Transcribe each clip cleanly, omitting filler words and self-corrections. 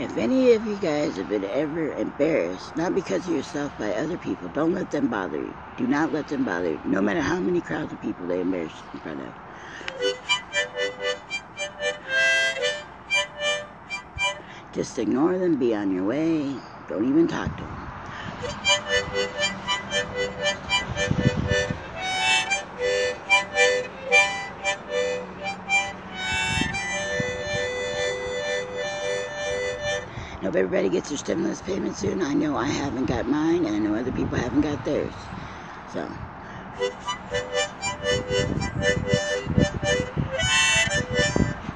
If any of you guys have been ever embarrassed, not because of yourself, by other people, don't let them bother you. Do not let them bother you, no matter how many crowds of people they embarrass you in front of. Just ignore them, be on your way, don't even talk to them. I hope everybody gets their stimulus payment soon. I know I haven't got mine, and I know other people haven't got theirs. So.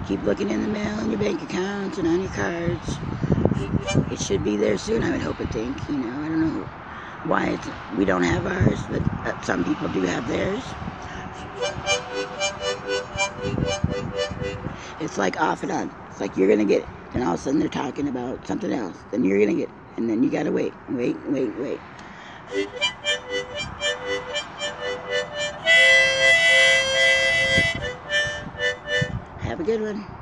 Keep looking in the mail, in your bank accounts, and on your cards. It should be there soon, I would hope and think. You know, I don't know why we don't have ours, but some people do have theirs. It's like off and on. It's like you're going to get it. And all of a sudden they're talking about something else. Then you're gonna get it. And then you gotta wait. Have a good one.